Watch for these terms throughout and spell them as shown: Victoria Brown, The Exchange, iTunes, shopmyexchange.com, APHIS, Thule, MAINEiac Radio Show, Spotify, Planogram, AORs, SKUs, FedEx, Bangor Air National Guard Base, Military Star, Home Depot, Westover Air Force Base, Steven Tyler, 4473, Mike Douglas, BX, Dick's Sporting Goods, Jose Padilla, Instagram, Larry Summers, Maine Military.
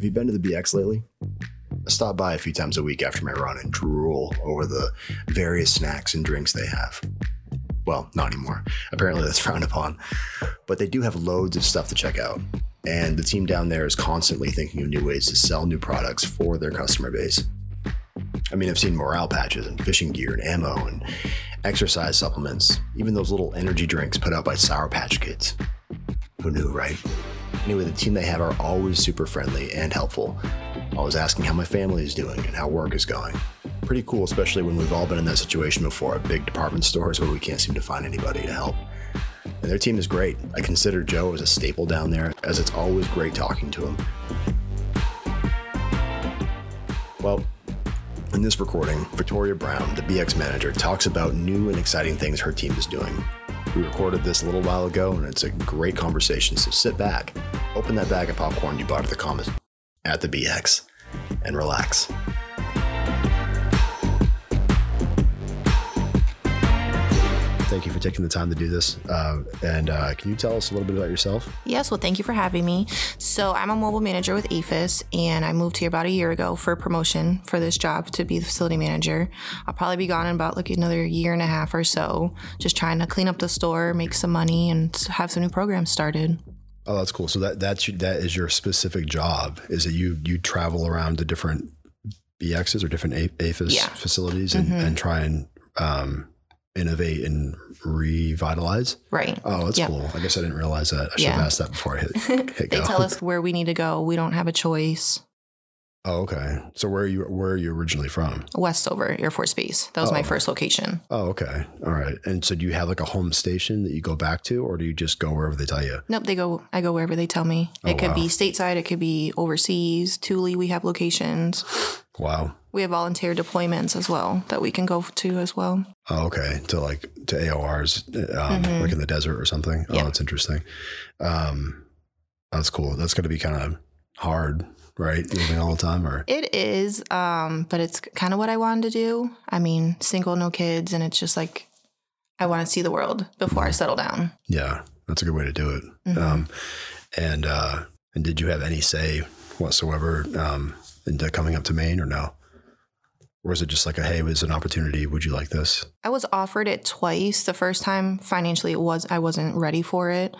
Have you been to the BX lately? I stop by a few times a week after my run and drool over the various snacks and drinks they have. Well, not anymore. Apparently that's frowned upon. But they do have loads of stuff to check out. And the team down there is constantly thinking of new ways to sell new products for their customer base. I mean, I've seen morale patches and fishing gear and ammo and exercise supplements, even those little energy drinks put out by Sour Patch Kids. Who knew, right? Anyway, the team they have are always super friendly and helpful. Always asking how my family is doing and how work is going. Pretty cool, especially when we've all been in that situation before at big department stores where we can't seem to find anybody to help. And their team is great. I consider Joe as a staple down there, as it's always great talking to him. Well, in this recording, Victoria Brown, the BX manager, talks about new and exciting things her team is doing. We recorded this a little while ago, and it's a great conversation, so sit back, open that bag of popcorn you bought at the Commons at the BX, and relax. Thank you for taking the time to do this. Can you tell us a little bit about yourself? Yes. Well, thank you for having me. So I'm a mobile manager with APHIS, and I moved here about a year ago for promotion for this job to be the facility manager. I'll probably be gone in about another year and a half or so, just trying to clean up the store, make some money, and have some new programs started. Oh, that's cool. So that is your specific job, is that you travel around to different BXs or different APHIS facilities and try and innovate and revitalize. Right. Oh, that's cool. I guess I didn't realize that. I should have asked that before I hit go. They tell us where we need to go. We don't have a choice. Oh, okay. So where are you originally from? Westover Air Force Base. That was my first location. Oh, okay. All right. And so do you have a home station that you go back to, or do you just go wherever they tell you? Nope. I go wherever they tell me. It could be stateside. It could be overseas. Thule, we have locations. Wow. We have volunteer deployments as well that we can go to as well. Oh, okay. To AORs, in the desert or something. Yeah. Oh, that's interesting. That's cool. That's going to be kind of hard, right? Living all the time, or it is, but it's kind of what I wanted to do. I mean, single, no kids, and it's just I want to see the world before I settle down. Yeah, that's a good way to do it. Mm-hmm. And did you have any say whatsoever into coming up to Maine, or no? Or is it just hey, it was an opportunity. Would you like this? I was offered it twice. The first time, financially, I wasn't ready for it.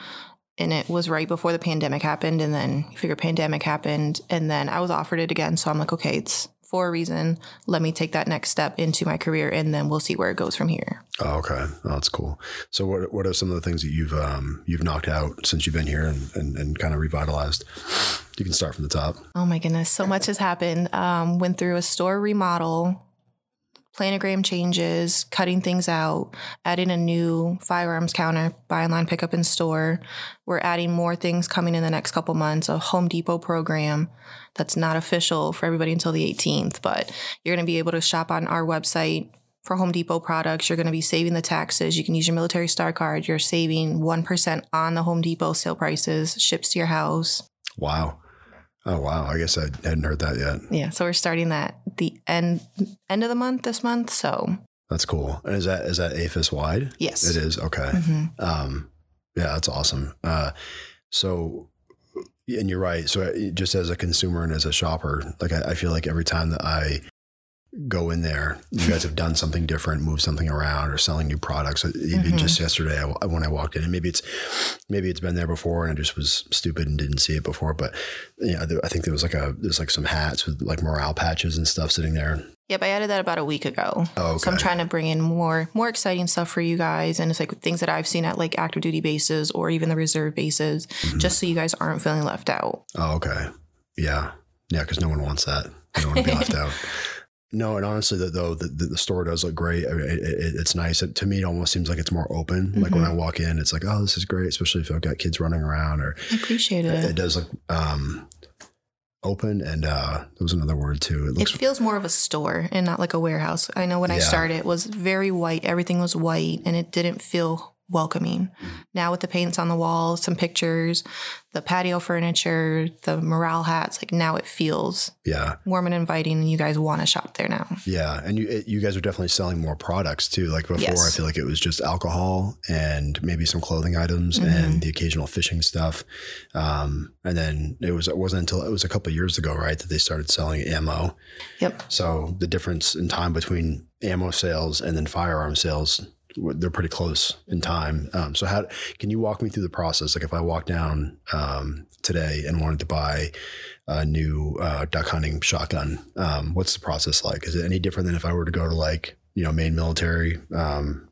And it was right before the pandemic happened. And then pandemic happened. And then I was offered it again. So I'm okay, it's for a reason. Let me take that next step into my career. And then we'll see where it goes from here. Oh, okay. Oh, that's cool. So what are some of the things that you've knocked out since you've been here and kind of revitalized? You can start from the top. Oh, my goodness. So much has happened. Went through a store remodel, Planogram changes, cutting things out, adding a new firearms counter, buy online, pick up in store. We're adding more things coming in the next couple months, a Home Depot program that's not official for everybody until the 18th, but you're going to be able to shop on our website for Home Depot products. You're going to be saving the taxes. You can use your Military Star card. You're saving 1% on the Home Depot sale prices, ships to your house. Wow. Oh, wow. I guess I hadn't heard that yet. Yeah. So we're starting that the end of the month this month. So that's cool. And is that APHIS wide? Yes, it is. Okay. Mm-hmm. Yeah, that's awesome. And you're right. So just as a consumer and as a shopper, I feel every time that I go in there, you guys have done something different, moved something around, or selling new products. Even just yesterday, when I walked in, and maybe it's been there before, and I just was stupid and didn't see it before. But yeah, I think there was there's some hats with morale patches and stuff sitting there. Yep, I added that about a week ago. Oh, okay. So I'm trying to bring in more exciting stuff for you guys. And it's things that I've seen at active duty bases or even the reserve bases, just so you guys aren't feeling left out. Oh, okay. Yeah. Yeah, because no one wants that. They don't want to be left out. No, and honestly, though, the store does look great. I mean, it's nice. To me, it almost seems like it's more open. Mm-hmm. When I walk in, it's oh, this is great, especially if I've got kids running around. Or I appreciate it. It does look open, and there was another word, too. It feels more of a store and not a warehouse. I know when I started, it was very white. Everything was white, and it didn't feel welcoming. Now with the paints on the walls, some pictures, the patio furniture, the morale hats, like now it feels warm and inviting, and you guys want to shop there now. Yeah. And you guys are definitely selling more products too. Like before, yes. I feel like it was just alcohol and maybe some clothing items and the occasional fishing stuff. And then it wasn't until a couple of years ago, right, that they started selling ammo. Yep. So the difference in time between ammo sales and then firearm sales, they're pretty close in time. So how can you walk me through the process? Like if I walk down today and wanted to buy a new duck hunting shotgun, what's the process like? Is it any different than if I were to go to Maine Military and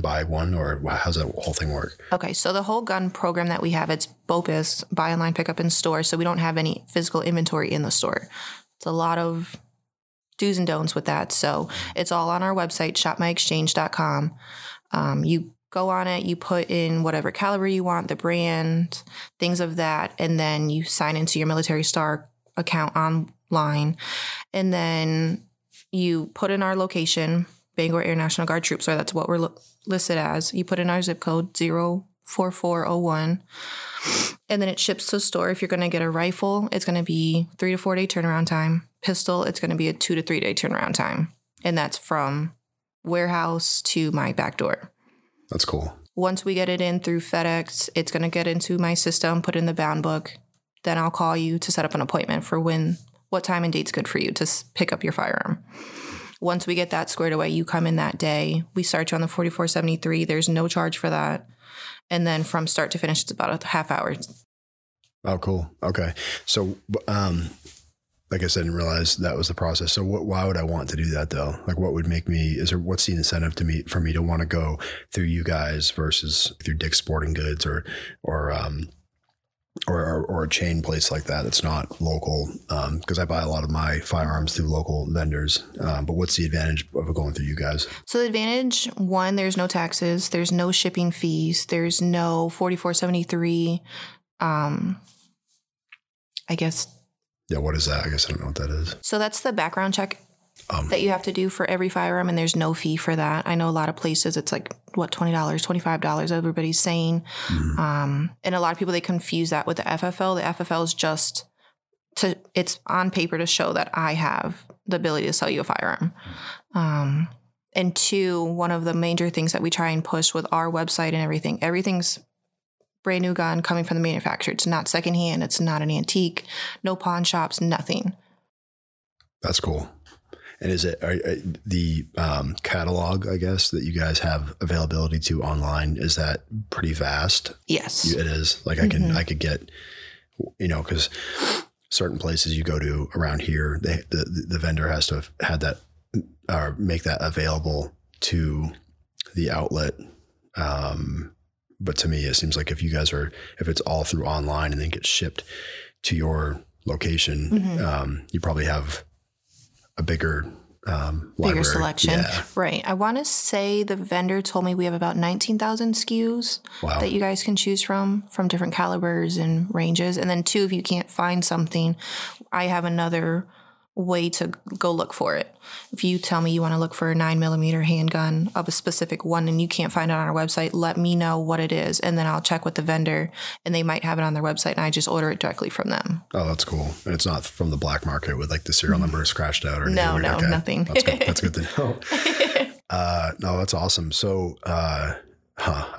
buy one, or how's that whole thing work? Okay. So the whole gun program that we have, it's BOPIS, buy online, pick up in store. So we don't have any physical inventory in the store. It's a lot of do's and don'ts with that. So it's all on our website, shopmyexchange.com. You go on it, you put in whatever caliber you want, the brand, things of that, and then you sign into your Military Star account online. And then you put in our location, Bangor Air National Guard Troops, so that's what we're listed as. You put in our zip code, 04401. And then it ships to the store. If you're going to get a rifle, it's going to be 3 to 4 day turnaround time. Pistol, it's going to be a 2 to 3 day turnaround time. And that's from warehouse to my back door. That's cool. Once we get it in through FedEx, it's going to get into my system, put in the bound book. Then I'll call you to set up an appointment for what time and date's good for you to pick up your firearm. Once we get that squared away, you come in that day. We start you on the 4473. There's no charge for that. And then from start to finish, it's about a half hour. Oh, cool. Okay. So, like I said, I didn't realize that was the process. So why would I want to do that though? Like what would make me, what's the incentive for me to want to go through you guys versus through Dick's Sporting Goods or a chain place like that that's not local? Because I buy a lot of my firearms through local vendors. But what's the advantage of going through you guys? So the advantage, one, there's no taxes, there's no shipping fees, there's no 4473. I guess. Yeah, what is that? I guess I don't know what that is. So that's the background check that you have to do for every firearm, and there's no fee for that. I know a lot of places it's like, what, $20, $25 everybody's saying. Mm-hmm. And a lot of people, they confuse that with the FFL. The FFL is just it's on paper to show that I have the ability to sell you a firearm. And two, one of the major things that we try and push with our website and everything's brand new gun coming from the manufacturer. It's not secondhand. It's not an antique. No pawn shops. Nothing. That's cool. And is it the catalog, I guess, that you guys have availability to online? Is that pretty vast? Yes, it is. Like I could get, because certain places you go to around here, the vendor has to have had that or make that available to the outlet. But to me, it seems like if it's all through online and then gets shipped to your location, you probably have a bigger selection. Yeah. Right. I want to say the vendor told me we have about 19,000 SKUs that you guys can choose from different calibers and ranges. And then two, if you can't find something, I have another way to go look for it. If you tell me you want to look for a 9mm handgun of a specific one and you can't find it on our website, let me know what it is, and then I'll check with the vendor, and they might have it on their website, and I just order it directly from them. Oh, that's cool. And it's not from the black market with the serial number scratched out or anything? No, like that. Nothing. That's good to know. No, that's awesome. So, I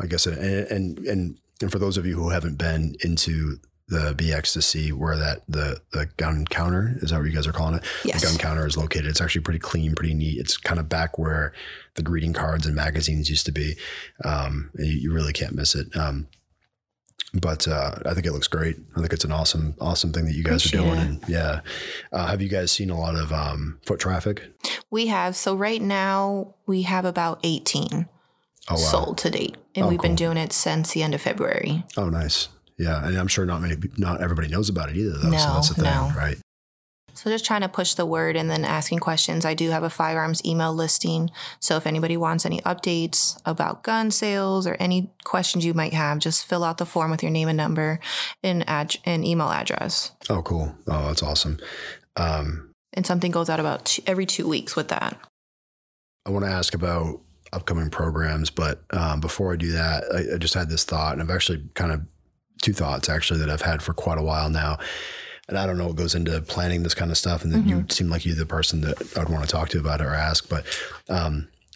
guess, and for those of you who haven't been into the BX to see where the gun counter, is that what you guys are calling it? Yes. The gun counter is located. It's actually pretty clean, pretty neat. It's kind of back where the greeting cards and magazines used to be. You really can't miss it. But I think it looks great. I think it's an awesome, awesome thing that you guys are doing. And have you guys seen a lot of foot traffic? We have. So right now we have about 18 sold to date. And we've been doing it since the end of February. Oh, nice. Yeah, and I'm sure not everybody knows about it either, though. No, so that's the thing, right? So just trying to push the word and then asking questions. I do have a firearms email listing, so if anybody wants any updates about gun sales or any questions you might have, just fill out the form with your name and number and an email address. Oh, cool. Oh, that's awesome. And something goes out about every 2 weeks with that. I want to ask about upcoming programs. But before I do that, I just had this thought, and I've actually kind of two thoughts actually that I've had for quite a while now. And I don't know what goes into planning this kind of stuff. And then you seem like you're the person that I'd want to talk to about it or ask, but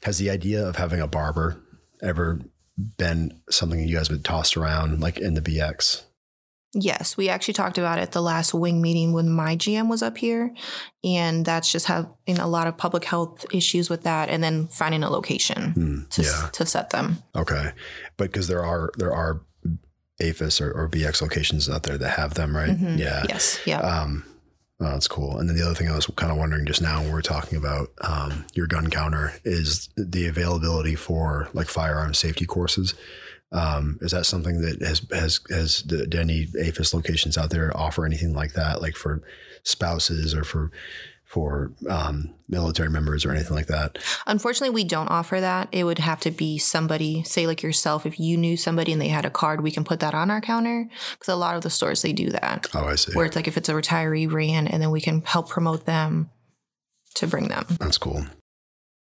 has the idea of having a barber ever been something you guys have been tossed around like in the BX? Yes, we actually talked about it the last wing meeting when my GM was up here, and that's just having a lot of public health issues with that, and then finding a location to set them. Okay, but because there are APHIS or BX locations out there that have them, right? Mm-hmm. Yeah. Yes. Yeah. Oh, that's cool. And then the other thing I was kind of wondering just now when we were talking about your gun counter is the availability for like firearm safety courses. Is that something that has did any APHIS locations out there offer anything like that, like for spouses or for military members or anything like that? Unfortunately, we don't offer that. It would have to be somebody, say like yourself, if you knew somebody and they had a card, we can put that on our counter, because a lot of the stores, they do that. Oh, I see. Where it's like if it's a retiree ran, and then we can help promote them to bring them. That's cool.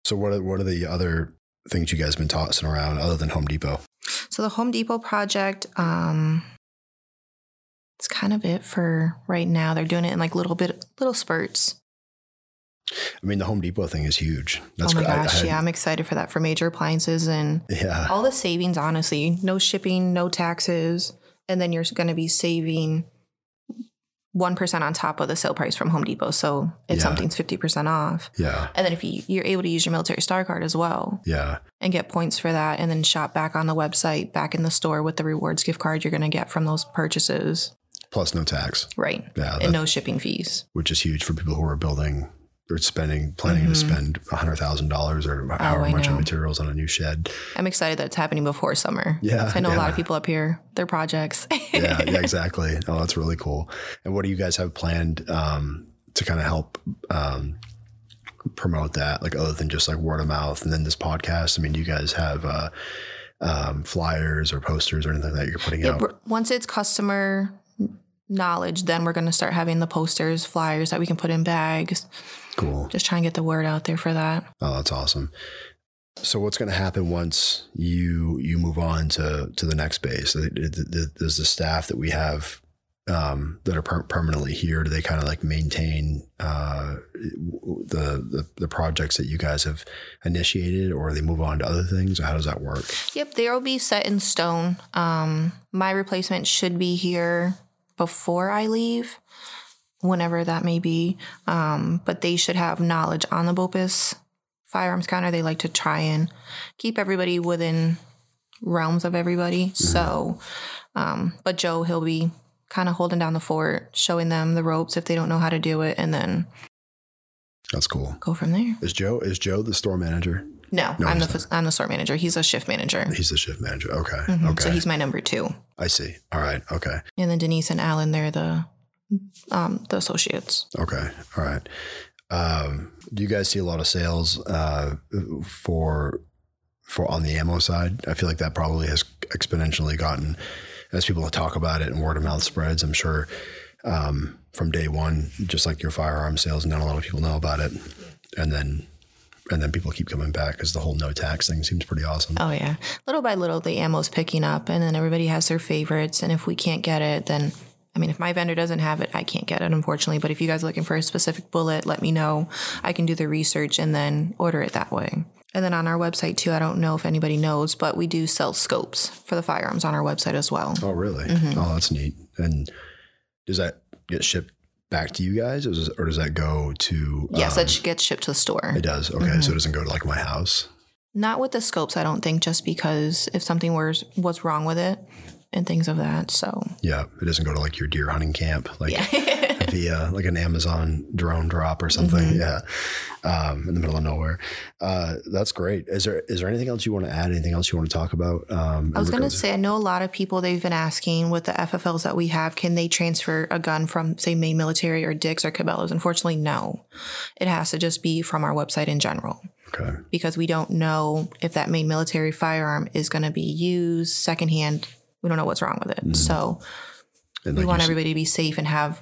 So what are the other things you guys have been tossing around other than Home Depot? So the Home Depot project, it's kind of it for right now. They're doing it in like little spurts. I mean, the Home Depot thing is huge. That's gosh. I'm excited for that, for major appliances and all the savings, honestly. No shipping, no taxes. And then you're going to be saving 1% on top of the sale price from Home Depot. So if something's 50% off. Yeah. And then if you're able to use your Military Star card as well. Yeah. And get points for that, and then shop back on the website, back in the store with the rewards gift card you're going to get from those purchases. Plus no tax. Right. Yeah. And no shipping fees. Which is huge for people who are building... They're planning to spend $100,000 or however much of materials on a new shed. I'm excited that it's happening before summer. Yeah. I know a lot of people up here, their projects. yeah, exactly. Oh, that's really cool. And what do you guys have planned to kind of help promote that? Like other than just like word of mouth and then this podcast? I mean, do you guys have flyers or posters or anything that you're putting out? Once it's customer knowledge, then we're going to start having the posters, flyers that we can put in bags. Cool. Just try and get the word out there for that. Oh, that's awesome. So what's going to happen once you move on to the next base? Does the staff that we have that are permanently here, do they kind of like maintain the projects that you guys have initiated, or they move on to other things? Or how does that work? Yep, they'll be set in stone. My replacement should be here before I leave, whenever that may be. But they should have knowledge on the BOPIS firearms counter. They like to try and keep everybody within realms of everybody. Mm-hmm. So, but Joe, he'll be kind of holding down the fort, showing them the ropes if they don't know how to do it. And then that's cool. Go from there. Is Joe the store manager? No, I'm the store manager. He's a shift manager. Okay. Mm-hmm. Okay. So he's my number two. I see. All right. Okay. And then Denise and Alan, they're the associates. Okay. All right. Do you guys see a lot of sales for on the ammo side? I feel like that probably has exponentially gotten, as people talk about it and word of mouth spreads, I'm sure from day one, just like your firearm sales, not a lot of people know about it. And then people keep coming back because the whole no tax thing seems pretty awesome. Oh, yeah. Little by little, the ammo's picking up, and then everybody has their favorites. And if we can't get it, then, I mean, if my vendor doesn't have it, I can't get it, unfortunately. But if you guys are looking for a specific bullet, let me know. I can do the research and then order it that way. And then on our website, too, I don't know if anybody knows, but we do sell scopes for the firearms on our website as well. Oh, really? Mm-hmm. Oh, that's neat. And does that get shipped back to you guys, or does that go to? Yes, that gets shipped to the store. It does. Okay, mm-hmm. So it doesn't go to like my house. Not with the scopes, I don't think. Just because if something was wrong with it and things of that, so yeah, it doesn't go to like your deer hunting camp, like via like an Amazon drone drop or something. Mm-hmm. Yeah, in the middle of nowhere. That's great. Is there anything else you want to add? Anything else you want to talk about? I was going to say, I know a lot of people, they've been asking with the FFLs that we have, can they transfer a gun from, say, Maine Military or Dick's or Cabela's? Unfortunately, no. It has to just be from our website in general. Okay. Because we don't know if that Maine Military firearm is going to be used secondhand. We don't know what's wrong with it. Mm. So like we want everybody to be safe and have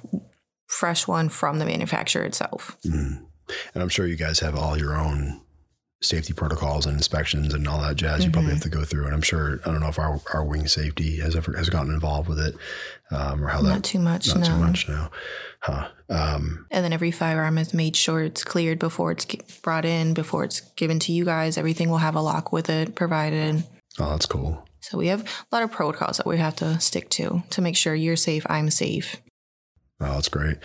fresh one from the manufacturer itself. Mm. And I'm sure you guys have all your own safety protocols and inspections and all that jazz you probably have to go through. And I'm sure, I don't know if our wing safety has gotten involved with it, or how that. Not too much. Not too much now. Huh. And then every firearm is made sure it's cleared before it's brought in, before it's given to you guys. Everything will have a lock with it provided. Oh, that's cool. So we have a lot of protocols that we have to stick to make sure you're safe, I'm safe. Oh, that's great.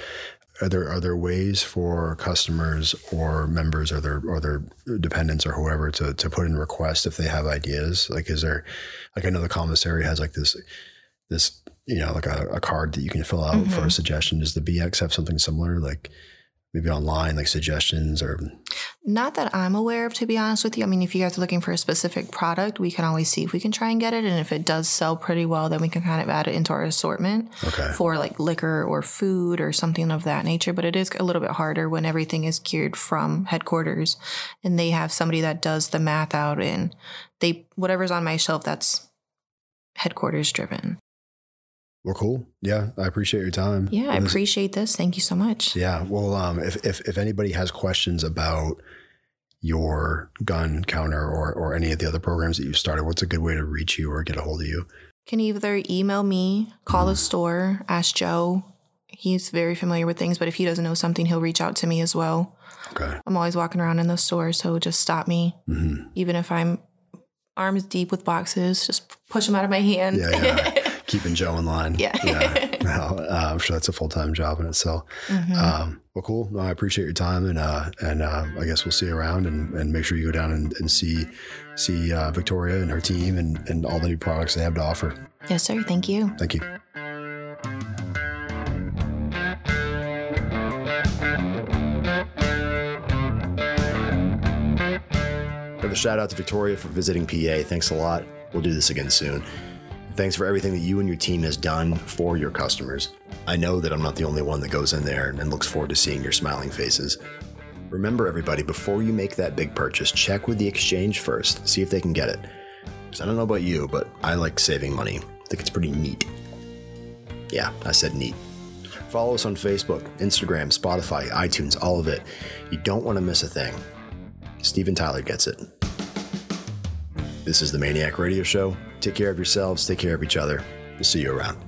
Are there ways for customers or members or their dependents or whoever to put in requests if they have ideas? Like, is there, like, I know the commissary has like this, you know, like a card that you can fill out for a suggestion. Does the BX have something similar? Like maybe online, like suggestions or? Not that I'm aware of, to be honest with you. I mean, if you guys are looking for a specific product, we can always see if we can try and get it. And if it does sell pretty well, then we can kind of add it into our assortment for like liquor or food or something of that nature. But it is a little bit harder when everything is cured from headquarters and they have somebody that does the math out and whatever's on my shelf, that's headquarters driven. Well, cool. Yeah. I appreciate your time. Yeah. I appreciate this. Thank you so much. Yeah. Well, if anybody has questions about your gun counter or any of the other programs that you've started, what's a good way to reach you or get a hold of you? Can either email me, call the store, ask Joe. He's very familiar with things, but if he doesn't know something, he'll reach out to me as well. Okay. I'm always walking around in the store. So just stop me. Mm-hmm. Even if I'm arms deep with boxes, just push them out of my hand. Yeah. Keeping Joe in line. Yeah. No, I'm sure that's a full-time job in itself. Well, cool. No, I appreciate your time. And I guess we'll see you around and make sure you go down and see Victoria and her team and all the new products they have to offer. Yes, sir. Thank you. Thank you. Another shout out to Victoria for visiting PA. Thanks a lot. We'll do this again soon. Thanks for everything that you and your team has done for your customers. I know that I'm not the only one that goes in there and looks forward to seeing your smiling faces. Remember, everybody, before you make that big purchase, check with the Exchange first. See if they can get it. Because I don't know about you, but I like saving money. I think it's pretty neat. Yeah, I said neat. Follow us on Facebook, Instagram, Spotify, iTunes, all of it. You don't want to miss a thing. Steven Tyler gets it. This is the MAINEiac Radio Show. Take care of yourselves. Take care of each other. We'll see you around.